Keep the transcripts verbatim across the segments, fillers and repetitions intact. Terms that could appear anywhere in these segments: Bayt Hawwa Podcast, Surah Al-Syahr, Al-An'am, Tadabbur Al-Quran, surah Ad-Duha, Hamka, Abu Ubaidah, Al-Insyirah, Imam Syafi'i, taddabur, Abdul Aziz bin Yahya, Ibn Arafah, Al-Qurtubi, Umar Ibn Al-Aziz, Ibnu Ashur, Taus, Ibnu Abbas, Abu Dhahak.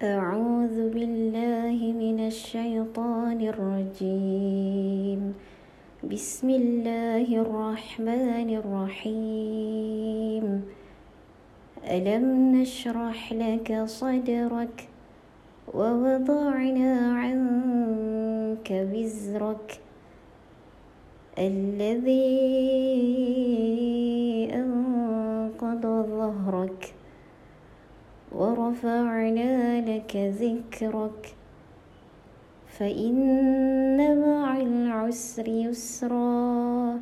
أعوذ بالله من الشيطان الرجيم بسم الله الرحمن الرحيم ألم نشرح لك صدرك ووضعنا عنك وزرك الذي أنقض ظهرك ورفعنا لك ذكرك فإن مع العسر يسرا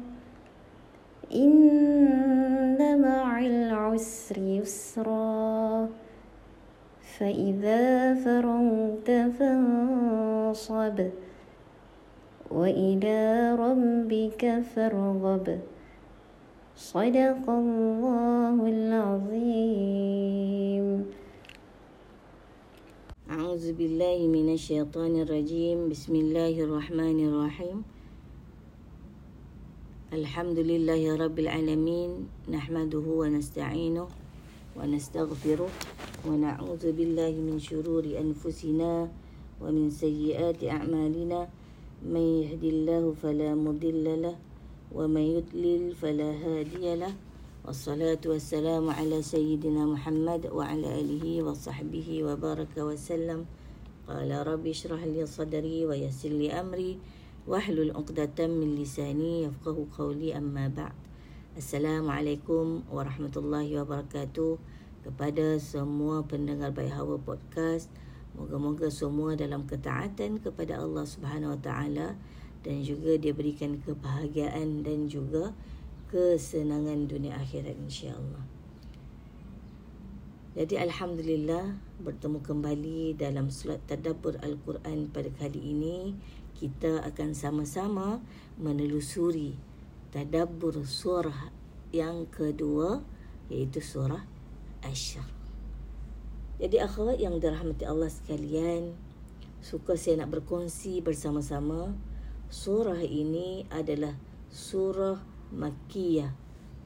إن مع العسر يسرا فإذا فرغت فانصب وإلى ربك فارغب صدق الله العظيم. أعوذ بالله من الشيطان الرجيم بسم الله الرحمن الرحيم الحمد لله رب العالمين نحمده ونستعينه ونستغفره ونعوذ بالله من شرور أنفسنا ومن سيئات أعمالنا من يهد الله فلا مضل له ومن يضلل فلا هادي له والصلاة والسلام على سيدنا محمد وعلى آله وصحبه وبارك وسلم قال رب اشرح لي صدري ويسر لي أمري واحلل عقدة من لساني يفقه قولي أما بعد. Assalamualaikum warahmatullahi wabarakatuh. Kepada semua pendengar Bayt Hawwa Podcast, moga-moga semua dalam ketaatan kepada Allah Subhanahu Wa Taala dan juga dia berikan kebahagiaan dan juga kesenangan dunia akhirat insya-Allah. Jadi alhamdulillah bertemu kembali dalam surah Tadabbur Al-Quran pada kali ini. Kita akan sama-sama menelusuri tadabbur surah yang kedua iaitu surah Al-Syahr. Jadi akhwat yang dirahmati Allah sekalian, suka saya nak berkongsi bersama-sama. Surah ini adalah surah Makkiyah,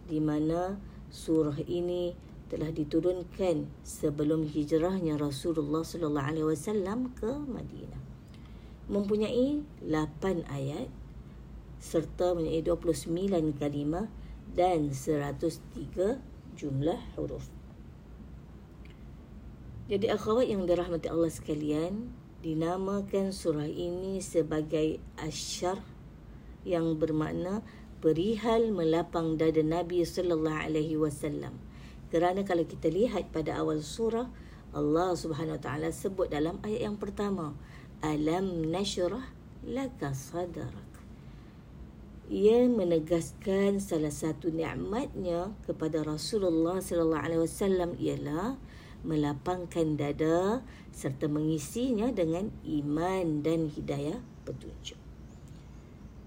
di mana surah ini telah diturunkan sebelum hijrahnya Rasulullah sallallahu alaihi wasallam ke Madinah. Mempunyai lapan ayat serta mempunyai dua puluh sembilan kalimah dan seratus tiga jumlah huruf. Jadi akhwat yang dirahmati Allah sekalian, dinamakan surah ini sebagai Al-Syahr yang bermakna perihal melapang dada Nabi sallallahu alaihi wasallam. Kerana kalau kita lihat pada awal surah, Allah Subhanahu wa taala sebut dalam ayat yang pertama, alam nashrah laka sadrak. Ia menegaskan salah satu nikmatnya kepada Rasulullah sallallahu alaihi wasallam ialah melapangkan dada serta mengisinya dengan iman dan hidayah petunjuk.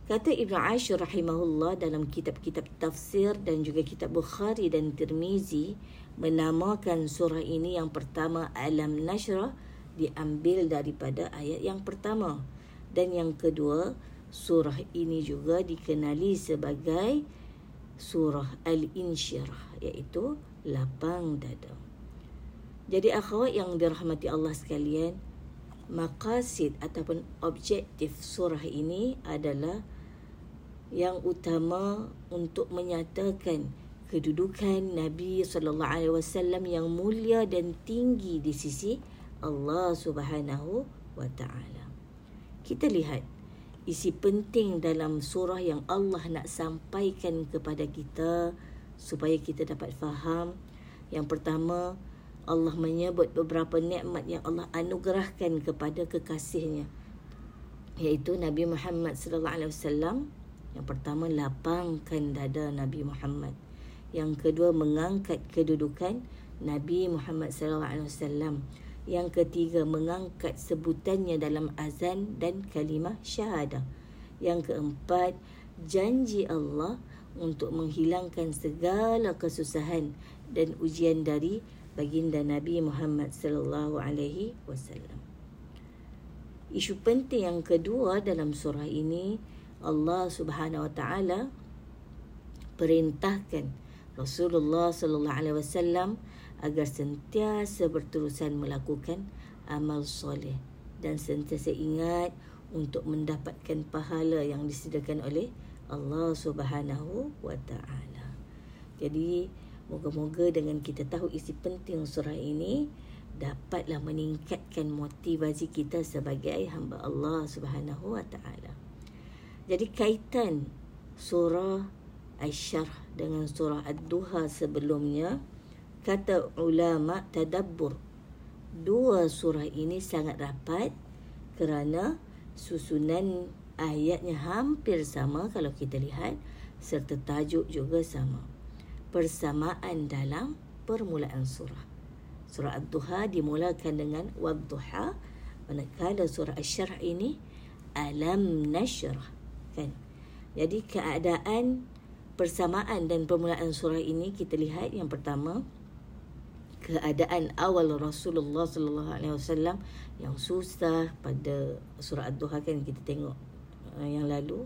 Kata Ibnu Ashur rahimahullah dalam kitab-kitab tafsir dan juga kitab Bukhari dan Tirmizi, menamakan surah ini yang pertama Alam Nashrah diambil daripada ayat yang pertama, dan yang kedua surah ini juga dikenali sebagai surah Al-Insyirah iaitu lapang dada. Jadi akhwat yang dirahmati Allah sekalian, maqasid ataupun objektif surah ini adalah yang utama untuk menyatakan kedudukan Nabi sallallahu alaihi wasallam yang mulia dan tinggi di sisi Allah Subhanahu wa taala. Kita lihat isi penting dalam surah yang Allah nak sampaikan kepada kita supaya kita dapat faham. Yang pertama, Allah menyebut beberapa nikmat yang Allah anugerahkan kepada kekasihnya, iaitu Nabi Muhammad sallallahu alaihi wasallam. Yang pertama, lapangkan dada Nabi Muhammad. Yang kedua, mengangkat kedudukan Nabi Muhammad sallallahu alaihi wasallam. Yang ketiga, mengangkat sebutannya dalam azan dan kalimah syahadah. Yang keempat, janji Allah untuk menghilangkan segala kesusahan dan ujian dari baginda Nabi Muhammad sallallahu alaihi wasallam. Isu penting yang kedua dalam surah ini, Allah Subhanahu wa taala perintahkan Rasulullah sallallahu alaihi wasallam agar sentiasa berterusan melakukan amal soleh dan sentiasa ingat untuk mendapatkan pahala yang disediakan oleh Allah Subhanahu wa taala. Jadi moga-moga dengan kita tahu isi penting surah ini, dapatlah meningkatkan motivasi kita sebagai hamba Allah Subhanahu wa taala. Jadi kaitan surah Al-Syahr dengan surah Ad-Duha sebelumnya, kata ulama tadabbur, dua surah ini sangat rapat kerana susunan ayatnya hampir sama kalau kita lihat, serta tajuk juga sama. Persamaan dalam permulaan surah. Surah Ad-Duha dimulakan dengan wad-duha, manakala surah Al-Syahr ini alam nashrah, kan? Jadi keadaan persamaan dan permulaan surah ini kita lihat yang pertama, keadaan awal Rasulullah sallallahu alaihi wasallam yang susah pada surah Ad-Duha, kan kita tengok yang lalu,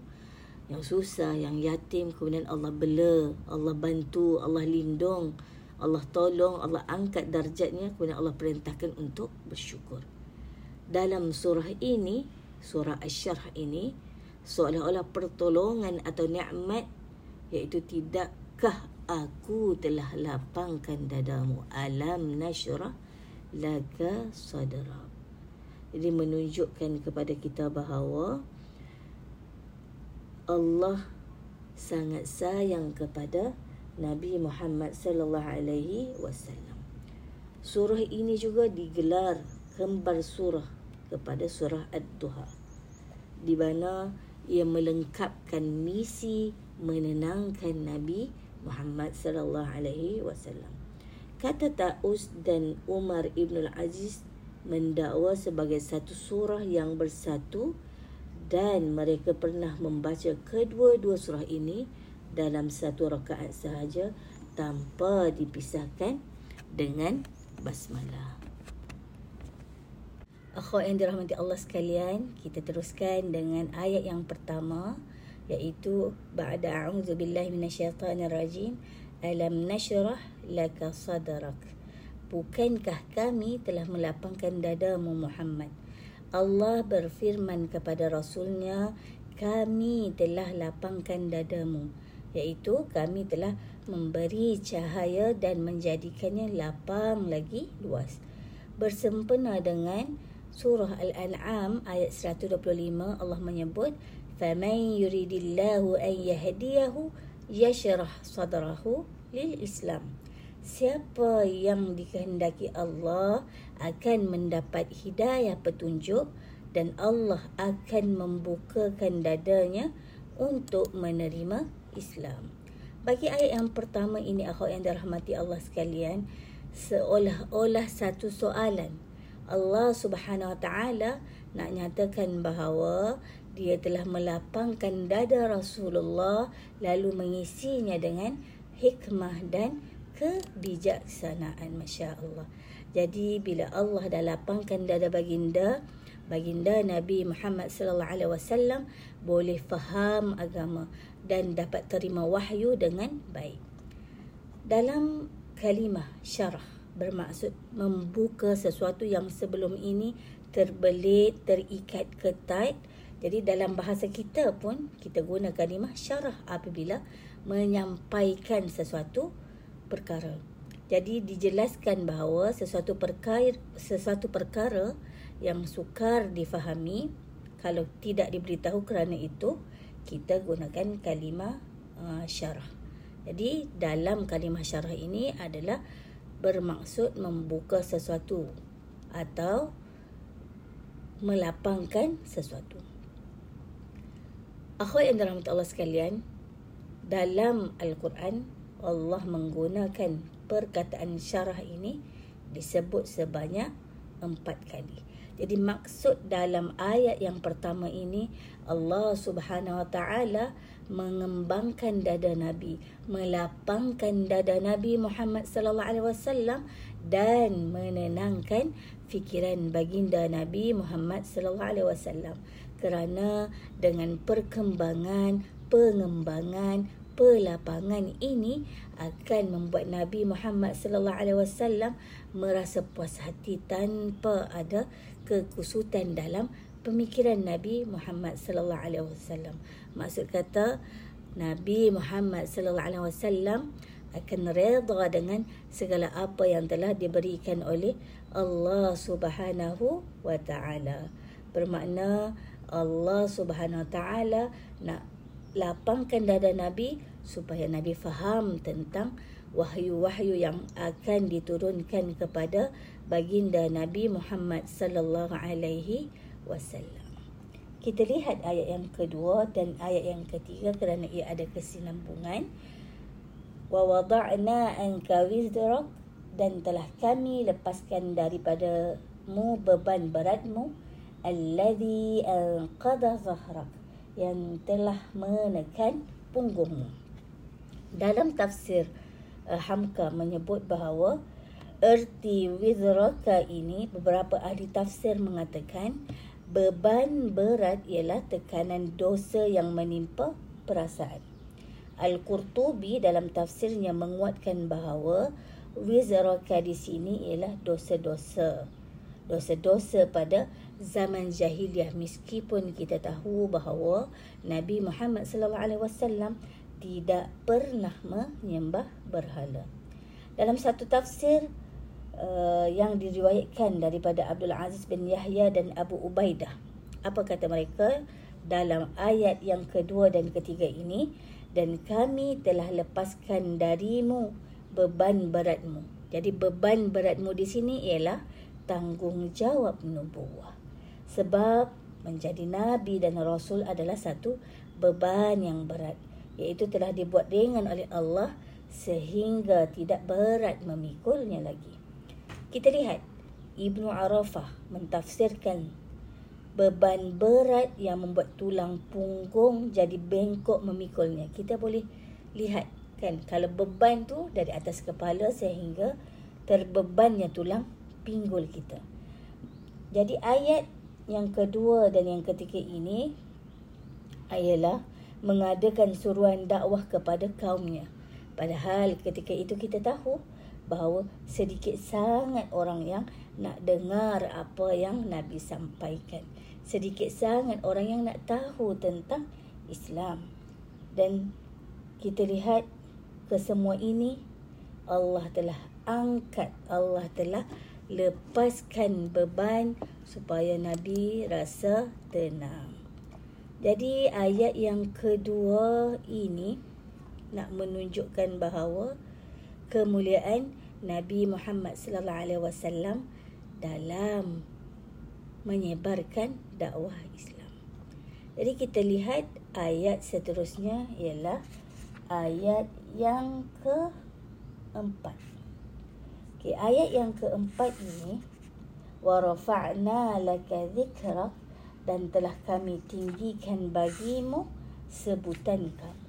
yang susah, yang yatim, kemudian Allah bela, Allah bantu, Allah lindung, Allah tolong, Allah angkat darjatnya, kemudian Allah perintahkan untuk bersyukur. Dalam surah ini, surah Al-Syahr ini, seolah-olah pertolongan atau nikmat, iaitu tidakkah aku telah lapangkan dadamu, alam nashrah laka sadrak. Jadi menunjukkan kepada kita bahawa Allah sangat sayang kepada Nabi Muhammad sallallahu alaihi wasallam. Surah ini juga digelar kembar surah kepada surah Ad-Duha, di mana ia melengkapkan misi menenangkan Nabi Muhammad sallallahu alaihi wasallam. Kata Taus dan Umar Ibn Al-Aziz mendakwa sebagai satu surah yang bersatu, dan mereka pernah membaca kedua-dua surah ini dalam satu rakaat sahaja tanpa dipisahkan dengan basmalah. Akhwat yang dirahmati Allah sekalian, kita teruskan dengan ayat yang pertama, iaitu ba'da a'udzu billahi minasyaitanir rajim alam nashrah laka sadrak, bukankah kami telah melapangkan dadamu Muhammad. Allah berfirman kepada Rasulnya, kami telah lapangkan dadamu, iaitu kami telah memberi cahaya dan menjadikannya lapang lagi luas. Bersempena dengan surah Al-An'am ayat seratus dua puluh lima, Allah menyebut faman yuridillahu an yahdiyahu yashrah sadrahu lil Islam. Siapa yang dikehendaki Allah akan mendapat hidayah petunjuk, dan Allah akan membukakan dadanya untuk menerima Islam. Bagi ayat yang pertama ini, akhwat yang dirahmati Allah sekalian, seolah-olah satu soalan. Allah Subhanahu Wa Taala nak nyatakan bahawa Dia telah melapangkan dada Rasulullah lalu mengisinya dengan hikmah dan kebijaksanaan. Masya Allah. Jadi bila Allah dah lapangkan dada baginda, baginda Nabi Muhammad sallallahu alaihi wasallam boleh faham agama dan dapat terima wahyu dengan baik. Dalam kalimah syarah bermaksud membuka sesuatu yang sebelum ini terbelit, terikat ketat. Jadi dalam bahasa kita pun kita guna kalimah syarah apabila menyampaikan sesuatu perkara. Jadi dijelaskan bahawa sesuatu perkara, sesuatu perkara yang sukar difahami kalau tidak diberitahu, kerana itu kita gunakan kalimah uh, syarah. Jadi dalam kalimah syarah ini adalah bermaksud membuka sesuatu atau melapangkan sesuatu. Akhwat yang dirahmati Allah sekalian, dalam Al-Quran Allah menggunakan perkataan syarah ini disebut sebanyak empat kali. Jadi maksud dalam ayat yang pertama ini, Allah Subhanahu Wa Taala mengembangkan dada Nabi, melapangkan dada Nabi Muhammad sallallahu alaihi wasallam dan menenangkan fikiran baginda Nabi Muhammad sallallahu alaihi wasallam, kerana dengan perkembangan, pengembangan, pelapangan ini akan membuat Nabi Muhammad sallallahu alaihi wasallam merasa puas hati tanpa ada kekusutan dalam pemikiran Nabi Muhammad sallallahu alaihi wasallam. Maksud kata, Nabi Muhammad sallallahu alaihi wasallam akan redha dengan segala apa yang telah diberikan oleh Allah Subhanahu wa taala. Bermakna Allah Subhanahu wa taala nak lapangkan dada Nabi supaya Nabi faham tentang wahyu-wahyu yang akan diturunkan kepada baginda Nabi Muhammad sallallahu alaihi wasallam. Kita lihat ayat yang kedua dan ayat yang ketiga kerana ia ada kesinambungan. Wa wada'na anka wizrak, dan telah kami lepaskan daripadamu beban beratmu, alladhi anqadha zahrak, yang telah menekan punggungmu. Dalam tafsir uh, Hamka menyebut bahawa erti wizraka ini, beberapa ahli tafsir mengatakan beban berat ialah tekanan dosa yang menimpa perasaan. Al-Qurtubi dalam tafsirnya menguatkan bahawa wizraka di sini ialah dosa-dosa. Dosa-dosa pada zaman jahiliah, meskipun kita tahu bahawa Nabi Muhammad sallallahu alaihi wasallam tidak pernah menyembah berhala. Dalam satu tafsir uh, yang diriwayatkan daripada Abdul Aziz bin Yahya dan Abu Ubaidah, apa kata mereka dalam ayat yang kedua dan ketiga ini? Dan kami telah lepaskan darimu beban beratmu. Jadi beban beratmu di sini ialah tanggungjawab nubuwah. Sebab menjadi Nabi dan Rasul adalah satu beban yang berat, iaitu telah dibuat ringan oleh Allah sehingga tidak berat memikulnya lagi. Kita lihat Ibn Arafah mentafsirkan beban berat yang membuat tulang punggung jadi bengkok memikulnya. Kita boleh lihat kan, kalau beban tu dari atas kepala sehingga terbebannya tulang pinggul kita. Jadi ayat yang kedua dan yang ketiga ini ialah mengadakan seruan dakwah kepada kaumnya. Padahal ketika itu kita tahu bahawa sedikit sangat orang yang nak dengar apa yang Nabi sampaikan. Sedikit sangat orang yang nak tahu tentang Islam. Dan kita lihat kesemua ini Allah telah angkat, Allah telah lepaskan beban supaya Nabi rasa tenang. Jadi ayat yang kedua ini nak menunjukkan bahawa kemuliaan Nabi Muhammad sallallahu alaihi wasallam dalam menyebarkan dakwah Islam. Jadi kita lihat ayat seterusnya ialah ayat yang keempat. Okay, ayat yang keempat ini, وَرَفَعْنَا لَكَ ذِكْرَكَ, dan telah kami tinggikan bagimu sebutan kamu.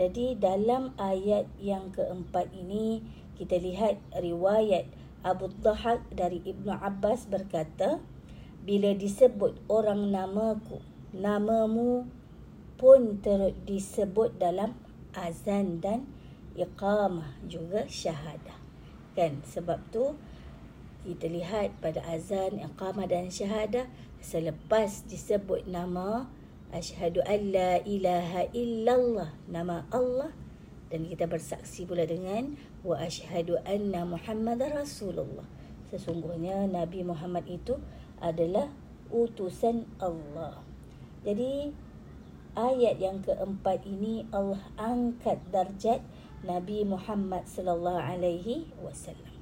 Jadi dalam ayat yang keempat ini kita lihat riwayat Abu Dhahak dari Ibnu Abbas berkata, bila disebut orang namaku, namamu pun turut disebut dalam azan dan iqamah, juga syahadah. Kan, sebab tu kita lihat pada azan, iqamah dan syahadah, selepas disebut nama asyhadu alla ilaha illallah, nama Allah, dan kita bersaksi pula dengan wa asyhadu anna muhammadar rasulullah, sesungguhnya Nabi Muhammad itu adalah utusan Allah. Jadi ayat yang keempat ini Allah angkat darjat Nabi Muhammad sallallahu alaihi wasallam.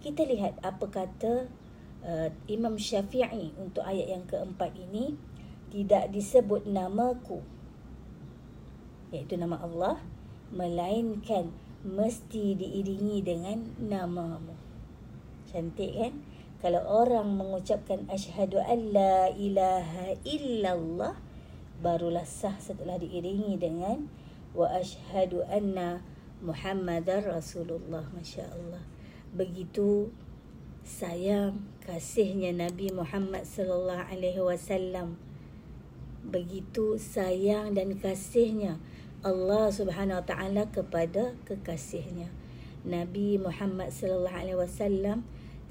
Kita lihat apa kata uh, Imam Syafi'i untuk ayat yang keempat ini. Tidak disebut namaku, iaitu nama Allah, melainkan mesti diiringi dengan namamu. Cantik kan? Kalau orang mengucapkan asyhadu alla ilaha illallah, barulah sah setelah diiringi dengan wa asyhadu anna Muhammadar Rasulullah. Masya Allah. Begitu sayang kasihnya Nabi Muhammad sallallahu alaihi wasallam. Begitu sayang dan kasihnya Allah Subhanahu Wa Taala kepada kekasihnya Nabi Muhammad Sallallahu Alaihi Wasallam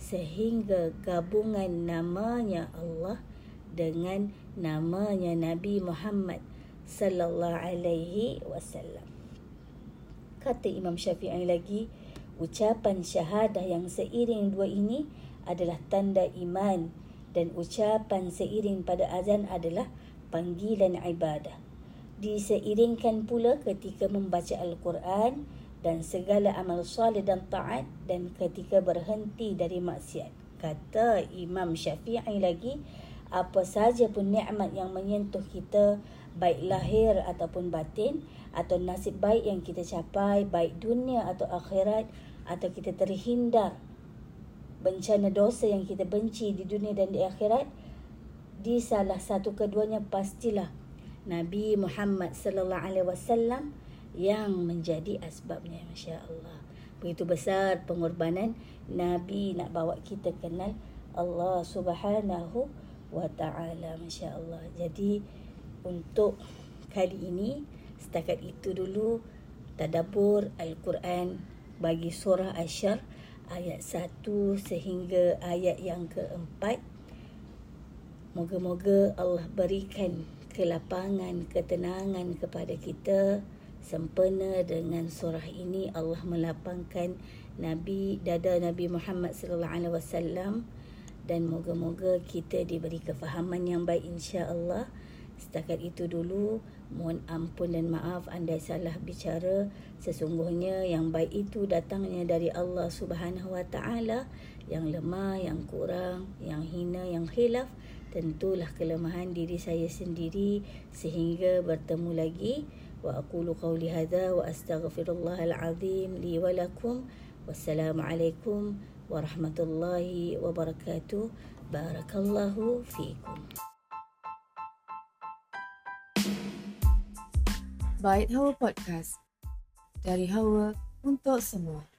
sehingga gabungan namanya Allah dengan namanya Nabi Muhammad Sallallahu Alaihi Wasallam. Kata Imam Syafi'i lagi, ucapan syahadah yang seiring dua ini adalah tanda iman dan ucapan seiring pada azan adalah panggilan ibadah. Diseiringkan pula ketika membaca Al-Quran dan segala amal soleh dan taat dan ketika berhenti dari maksiat. Kata Imam Syafi'i lagi, apa saja pun nikmat yang menyentuh kita, baik lahir ataupun batin, atau nasib baik yang kita capai, baik dunia atau akhirat, atau kita terhindar bencana dosa yang kita benci di dunia dan di akhirat, di salah satu keduanya pastilah Nabi Muhammad sallallahu alaihi wasallam yang menjadi asbabnya. Masya-Allah. Begitu besar pengorbanan Nabi nak bawa kita kenal Allah Subhanahu wa taala. Masya-Allah. Jadi untuk kali ini setakat itu dulu tadabbur Al-Quran bagi surah Al-Syahr ayat satu sehingga ayat yang keempat. Moga-moga Allah berikan kelapangan, ketenangan kepada kita sempena dengan surah ini. Allah melapangkan Nabi, dada Nabi Muhammad sallallahu alaihi wasallam, dan moga-moga kita diberi kefahaman yang baik insya-Allah. Setakat itu dulu, mohon ampun dan maaf andai salah bicara. Sesungguhnya yang baik itu datangnya dari Allah Subhanahu wa taala. Yang lemah, yang kurang, yang hina, yang khilaf tentulah kelemahan diri saya sendiri. Sehingga bertemu lagi. Wa aqulu qawli hadza wa astaghfirullahal azim li wa lakum. Wassalamualaikum warahmatullahi wabarakatuh. Barakallahu fiikum. Bayt Hawwa Podcast, dari Hawwa untuk semua.